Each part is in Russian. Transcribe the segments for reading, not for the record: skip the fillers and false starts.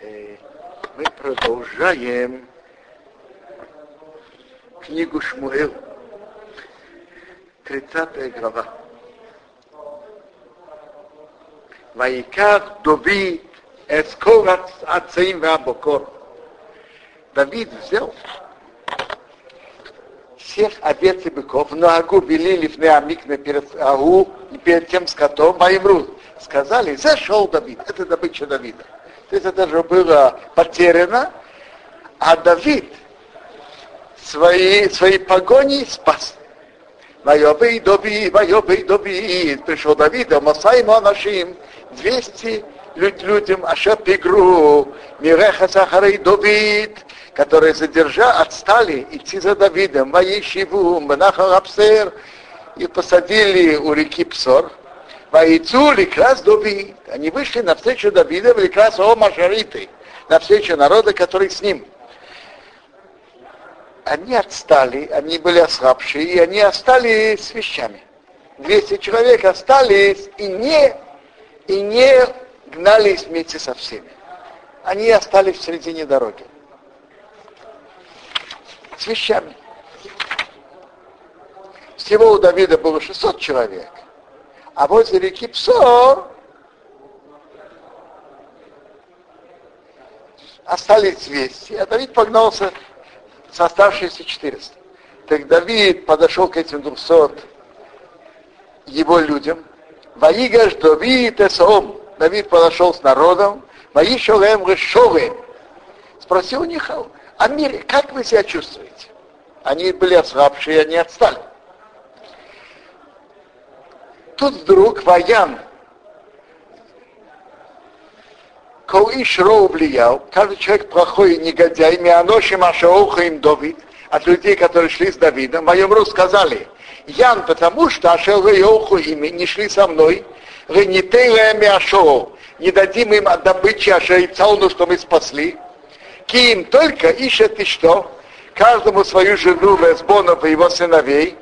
Мы продолжаем книгу Шмуэл, 30 глава. Ваиках Давид эскорат ацаим вабокор. Давид взял всех овец и быков, но агу велили в неамикне перед агу и перед тем скотом, ваимру. Сказали, зашел Давид, это добыча Давида. То есть это же было потеряно, а Давид свои погони спас. Вайобей Давид, пришел Давид, а Масайма нашим 200 людям, аша пигру, миреха сахарей Давид, которые отстали идти за Давидом, ваишиву, менаха рапсер, и посадили у реки Псор. Ваицу ликрас Давид. Они вышли навстречу Давида, ликрас о Машариты, навстречу народа, который с ним. Они отстали, они были ослабшие, и они остались с вещами. 200 человек остались и не гнались вместе со всеми. Они остались в середине дороги. С вещами. Всего у Давида было 600 человек. А возле реки Псор остались 200, а Давид погнался с оставшиеся 400. Так Давид подошел к этим 200 его людям. Ваигаш Давид эсом. Давид подошел с народом. Ваишолем решовы. Спросил у них о мире, как вы себя чувствуете? Они были ослабшие, они отстали. Тут вдруг воян, кол иш роу влиял, каждый человек плохой и негодяй, мианошим ашауха им Давид, от людей, которые шли с Давидом, воемру сказали, ян, потому что ашауха им не шли со мной, ренитейлэми ашау, не дадим им от добычи ашауцауну, что мы спасли, ки им только ищет и что, каждому свою жену, лесбонов и его сыновей,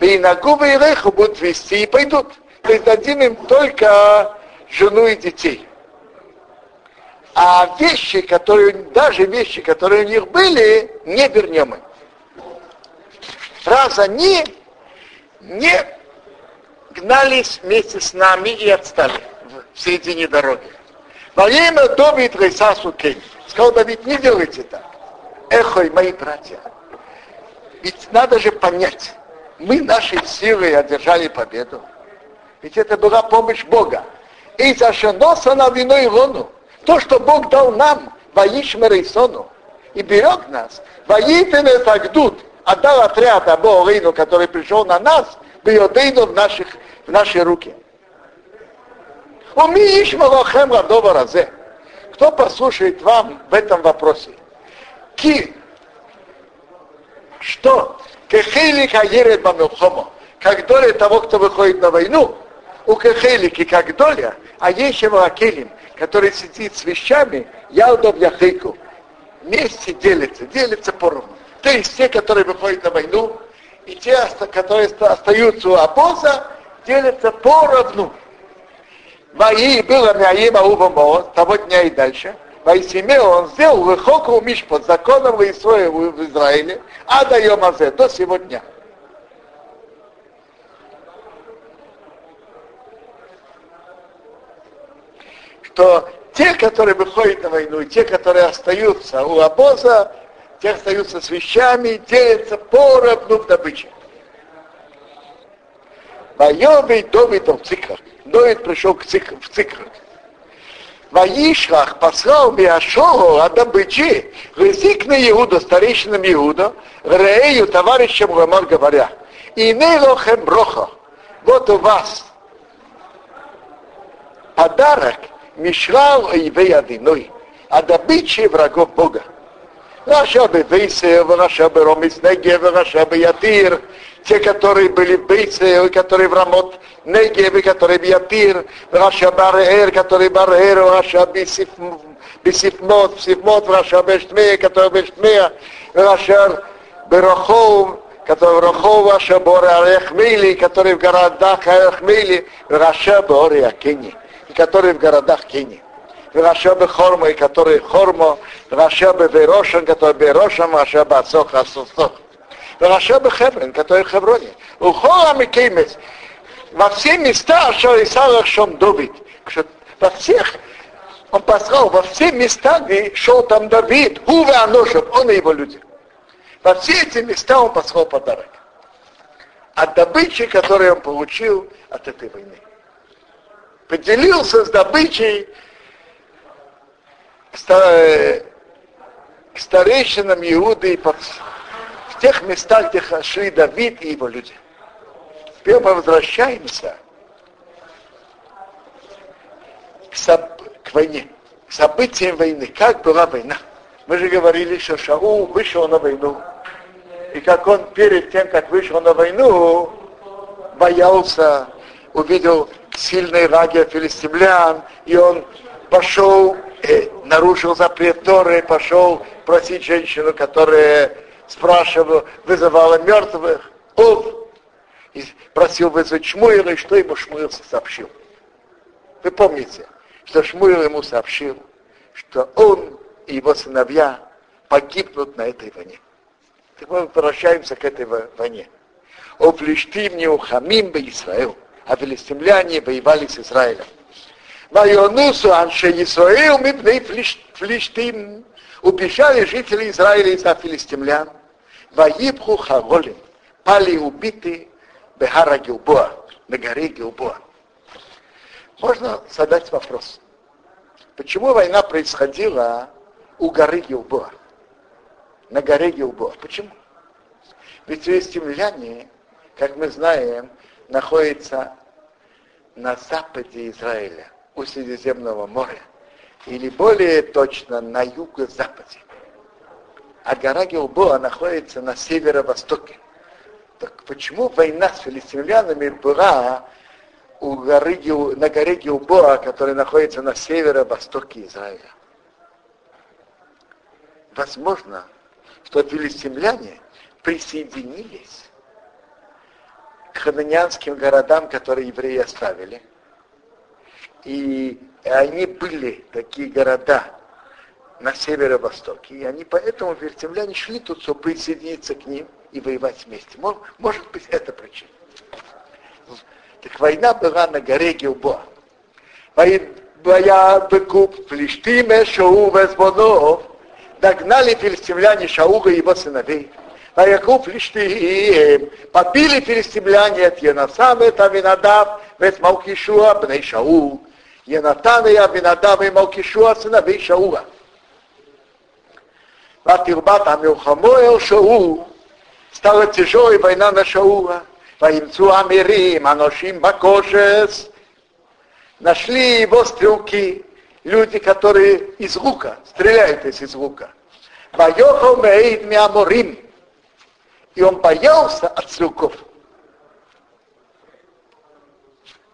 и на губы и реху будут вести и пойдут. То есть дадим им только жену и детей. А вещи, которые у них были, не вернем им. Раз они не гнались вместе с нами и отстали в середине дороги. Во время Давид Рейсасу Кень. Сказал Давид, не делайте так. Эхой, мои братья. Ведь надо же понять. Мы нашей силой одержали победу. Ведь это была помощь Бога. И зашеноса на вину и лону. То, что Бог дал нам, воишмер и сону, и берег нас, воитене тагдут, отдал отряд Або Орейну, который пришел на нас, Биодейну в наши руки. Уми ишмалахем радова разе. Кто послушает вам в этом вопросе? Ки. Что? Кехейлика ерет бамилхомо, как доля того, кто выходит на войну, у кехейлики как доля, а ешева акелим, который сидит с вещами, яудов яхейку, вместе делится поровну. То есть те, которые выходят на войну, и те, которые остаются у обоза, делятся поровну. Мои было мяема убамо, того дня и дальше. Моисей он сделал выхоку миш под законом Моисееву в Израиле, а даем азе до сего дня. Что те, которые выходят на войну, и те, которые остаются у обоза, те остаются с вещами, делятся поровну в добыче. Воевый Давид в Циклах. Давид пришел в Циклах. Ваишлах послал Миашору от добычи, рызик на Иуда, старейшинам Иуда, Рею, товарищам Роман, говоря, и нейлохем брохо, вот у вас подарок Мишлал и Веядиной, а добычи врагов Бога. Раша бы Вейсеев, Раша бы Ромис-Негев, Раша бы Ятир, те, которые были в Бейце, которые в Рамот-Негеве, которые в Ятир, Раша Бареэр, которые Бареэр, Раша Бисифмот, Сифмот, Раша Бештмея, которые Бештмея, Раша Берохов, которые в Рохов, Раша Боре-Арехмили, которые в городах Арехмили, Раша Боре-Акени, которые в городах Кени. Венашебе Хорма, который Хормо, Венашебе Бейрошем, который Бейрошем, Венашебе Ацох, Ацох. Венашебе Хеврин, который в Хевроне. Ухолами Кеймец. Во все места, что Исаак Шом Давид. Во всех, он послал во все места, где шел там Давид, Уве Аношев, он и его люди. Во все эти места он послал подарок. От добычи, которую он получил от этой войны. Поделился с добычей к старейшинам Иуды в тех местах, где шли Давид и его люди. Теперь мы возвращаемся к войне, к событиям войны. Как была война? Мы же говорили, что Шаул вышел на войну. И как он перед тем, как вышел на войну, боялся, увидел сильные враги филистимлян, и он пошел, нарушил запрет Торы, пошел просить женщину, которая спрашивала, вызывала мертвых, и просил вызвать Шмуэла, и что ему Шмуэл сообщил. Вы помните, что Шмуэл ему сообщил, что он и его сыновья погибнут на этой войне. Так мы возвращаемся к этой войне. «О плештим неухамим бе Исраил», а филистимляне воевали с Израилем. «Вайонусу анше Исраил мипней плештим», убежали жители Израиля из-за филистимлян. «Ваибху хаголим», пали убиты бехара Гилбоа, на горе Гилбоа. Можно задать вопрос. Почему война происходила у горы Гилбоа? На горе Гилбоа. Почему? Ведь филистимляне, как мы знаем, находятся на западе Израиля, у Средиземного моря, или более точно на юго-западе. А гора Гилбоа находится на северо-востоке. Так почему война с филистимлянами была на горе Гилбоа, которая находится на северо-востоке Израиля? Возможно, что филистимляне присоединились к ханаанским городам, которые евреи оставили. И они были, такие города, на северо-востоке. И они поэтому филистимляне шли тут, чтобы присоединиться к ним и воевать вместе. Может быть, это причина. Так война была на горе Гилбоа. Догнали филистимляне Шаула и его сыновей. Побили филистимляне от Йонатана, от Авинадава, от Малкишуа, бней Шаул. Йонатана и Авинадава и Малкишуа, сыновей Шаула. Стала тяжелой война на Шаула. Нашли его стрелки, люди, которые из лука, стреляют из лука. И он боялся от стрелков.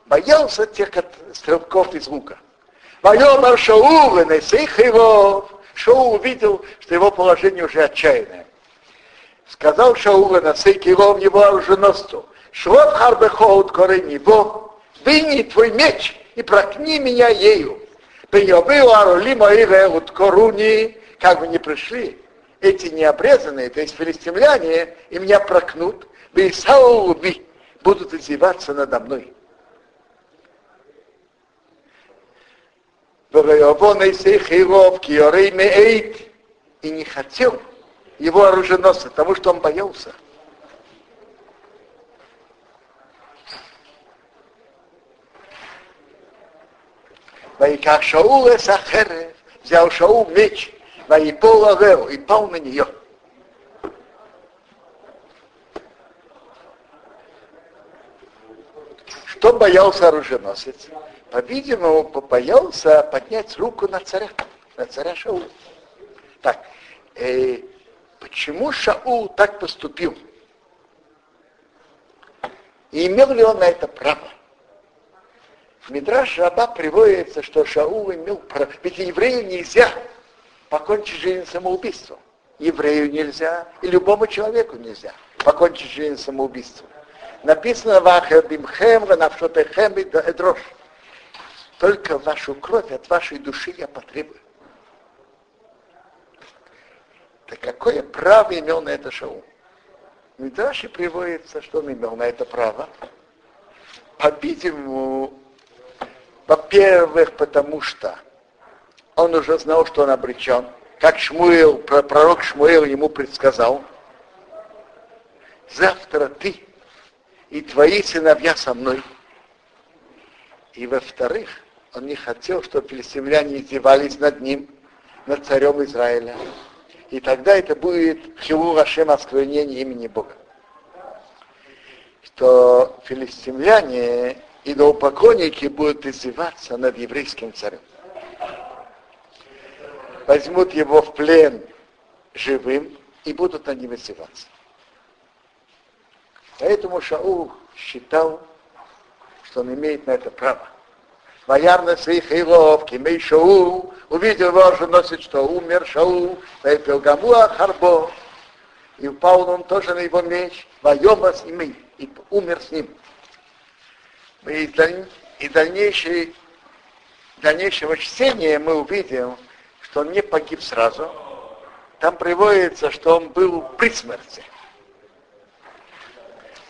Боялся тех стрелков из лука. Шоу увидел, что его положение уже отчаянное. Сказал Шаула на сейкилом его оруженосцу, «Швот харбехоут корень его, выни твой меч и прокни меня ею. Приёбы уарули мои веут коруни». Как бы ни пришли эти необрезанные, то есть филистимляне, и меня прокнут, вы саулуби будут издеваться надо мной. И не хотел его оруженосца, потому что он боялся. Взял Шаул меч, и пал на нее. Что боялся оруженосец? По-видимому, побоялся поднять руку на царя Шаула. Так, почему Шаул так поступил? И имел ли он на это право? В Мидраш Раба приводится, что Шаул имел право. Ведь еврею нельзя покончить жизнь самоубийством. Еврею нельзя, и любому человеку нельзя покончить жизнь самоубийством. Написано в Ахэ Бимхем, в Навшотехем и Эдрош. Только вашу кровь от вашей души я потребую. Так какое право имел на это Шаул? В Мидраше приводится, что он имел на это право. По-видимому, во-первых, потому что он уже знал, что он обречен. Как Шмуэл, пророк Шмуэл ему предсказал: завтра ты и твои сыновья со мной. И во-вторых, он не хотел, чтобы филистимляне издевались над ним, над царем Израиля. И тогда это будет хилур Ашем, осквернение имени Бога. Что филистимляне, идолопоклонники, будут издеваться над еврейским царем. Возьмут его в плен живым и будут над ним издеваться. Поэтому Шаул считал, что он имеет на это право. Ваярна своих илов, кимей Шаул, увидел его, что носит, что умер Шаул, ваепил гамуа харбо, и упал он тоже на его меч, ваёба с ним, и умер с ним. И дальнейшего чтения мы увидим, что он не погиб сразу. Там приводится, что он был при смерти.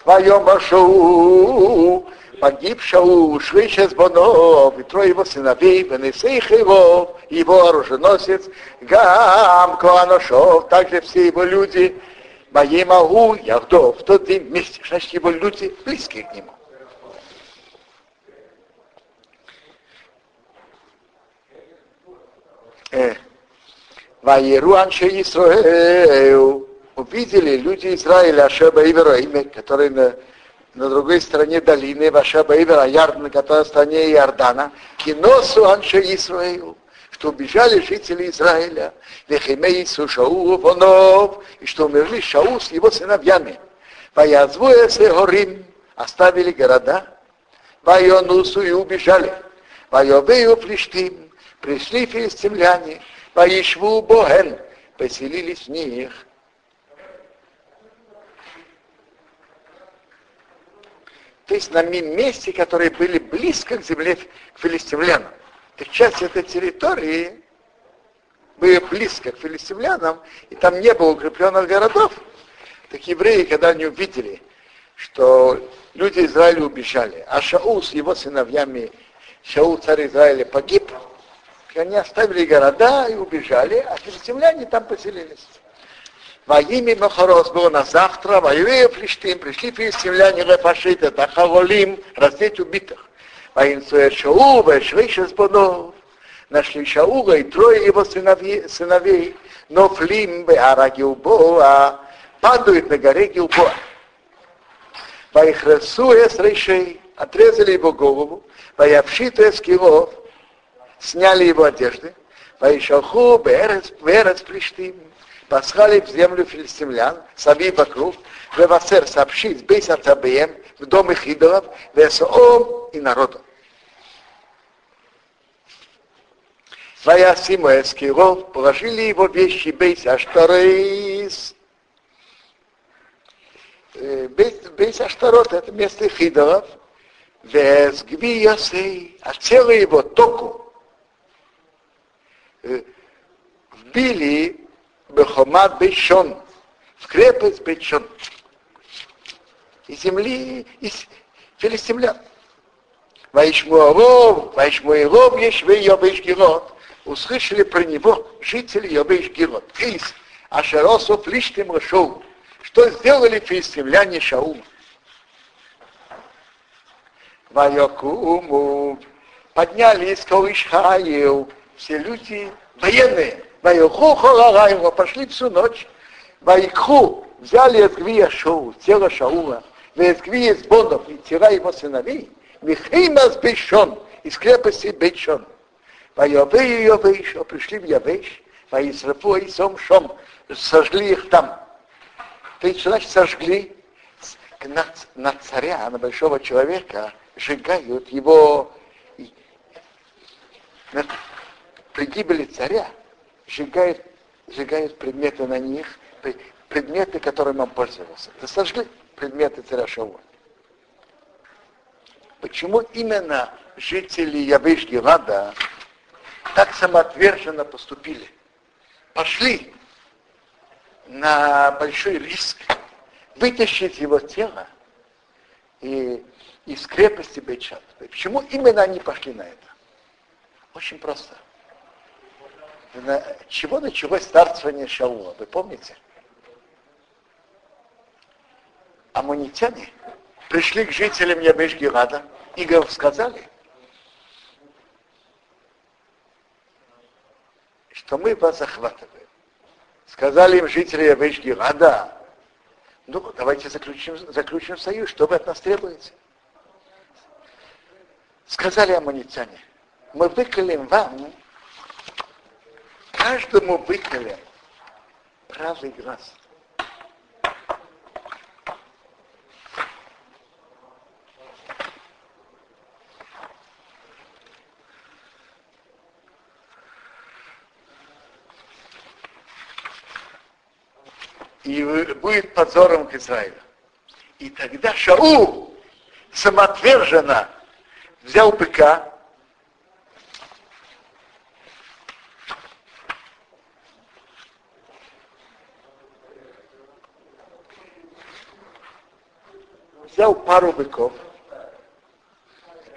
Ваёба Шаул, погиб Шаул, шли шесть бонов, и трое его сыновей, бенесых его оруженосец, гам, кланошов, также все его люди, моей могу, явдо, в тот день вместе, значит, его люди близкие к нему. Ваеруанши Исраэль, увидели люди Израиля, Ашеба и Вероиме, которые на другой стороне долины, ваша Баивера, Ярдана, которая в стране Иордана, киносу анше Исраилу, что убежали жители Израиля, вехемейсу Шаулу вонов, и что умерли Шаул с его сыновьями. Ваязвуэсе горим, оставили города, ваионусу и убежали, ваёвею плештим, пришли филистимляне, ваишву боген, поселились в них. То есть на месте, которые были близко к земле, к филистимлянам. Так часть этой территории была близко к филистимлянам, и там не было укрепленных городов. Так евреи, когда они увидели, что люди Израиля убежали, а Шаул с его сыновьями, Шаул царь Израиля, погиб, они оставили города и убежали, а филистимляне там поселились. Во имя Махарос было на завтра, во евреев Флештим, пришли филистимляне Лефашита, Тахаволим, раздеть убитых. Во инцуэ Шаул, во швейшес бонов, нашли Шаула и трое его сыновей, но флим бе ара Гилбоа, падают на горе Гилбоа. Во их ресуэс рейшей, отрезали его голову, во явшитуэс килов, сняли его одежды, во ишалху бе эрец Флештим, послали в землю филистимлян, сами вокруг, вевасер сообщить, бейс ацабеем, в дом их идолов, весоом и народу. Ваясиму эскиров, положили его вещи, бейс аштарейс. Бейс аштарот, это место их идолов, весгви ясей, а целую его току вбили Бехомат Бейт-Шеан, в крепость Бейт-Шеан, из земли, из филистимлян. Ваишмуэлов, ешвей Ябэш Гелат, услышали про него жители Ябэш Гелат, из Ашеросов лиштим Шаул, что сделали филистимляне Шаула. Ваякуму, подняли из Колышхаев, все люди военные, Ваиху холарайва, пошли всю ночь. Ваикху, взяли эсквия Шоу, тело Шаула, эсквия из бонов, и тела его сыновей, Михимас Бейт-Шеан, из крепости Бейт-Шеан. Ваёвы и Ябейша, пришли в Явеш, ваисрефу и сомшом, сожгли их там. То есть, значит, сожгли на царя, на большого человека, сжигают его при гибели царя. Сжигают предметы на них, предметы, которыми он пользовался. Это сожгли предметы царя Шаула. Почему именно жители Явеш-Гилада так самоотверженно поступили. Пошли на большой риск вытащить его тело из крепости Бейт-Шеан. Почему именно они пошли на это? Очень просто. Чего началось царствование Шаула, вы помните? Аммонитяне пришли к жителям Ябейш-Гилада и сказали, что мы вас захватываем. Сказали им жители Ябейш-Гилада, ну давайте заключим союз, что вы от нас требуете? Сказали аммонитяне, мы выколем вам, каждому выколем правый глаз. И будет подзором к Израилю. И тогда Шаул самоотверженно взял быка пару быков,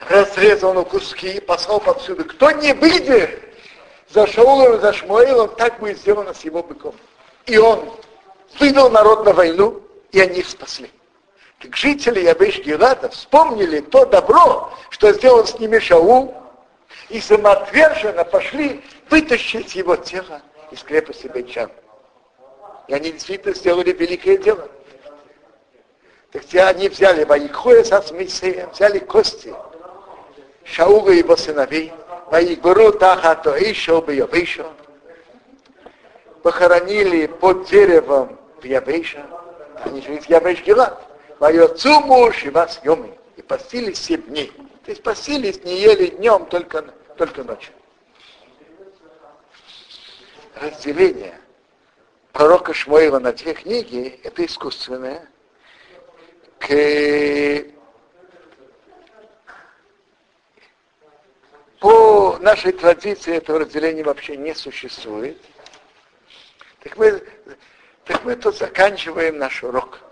разрезал на куски и послал повсюду. Кто не выйдет за Шаулом и за Шмуэлом, так будет сделано с его быком. И он вывел народ на войну, и они их спасли. Так жители Явеш-Гилада вспомнили то добро, что сделал с ними Шаул, и самоотверженно пошли вытащить его тело из крепости Бейт-Шеан. И они действительно сделали великое дело. Так они взяли Ваикхуэ со Смисеем, взяли кости Шаула и его сыновей, Ваикберу Тахато Ишо Бьявейшо, похоронили под деревом в Ябейша, они же из Явеш-Гилада, Ваицуму Шива Сьоми, и постились 7 дней. То есть постились, не ели днем, только ночью. Разделение пророка Шмуэла на 2 книги – это искусственное. По нашей традиции этого разделения вообще не существует. Так мы тут заканчиваем наш урок.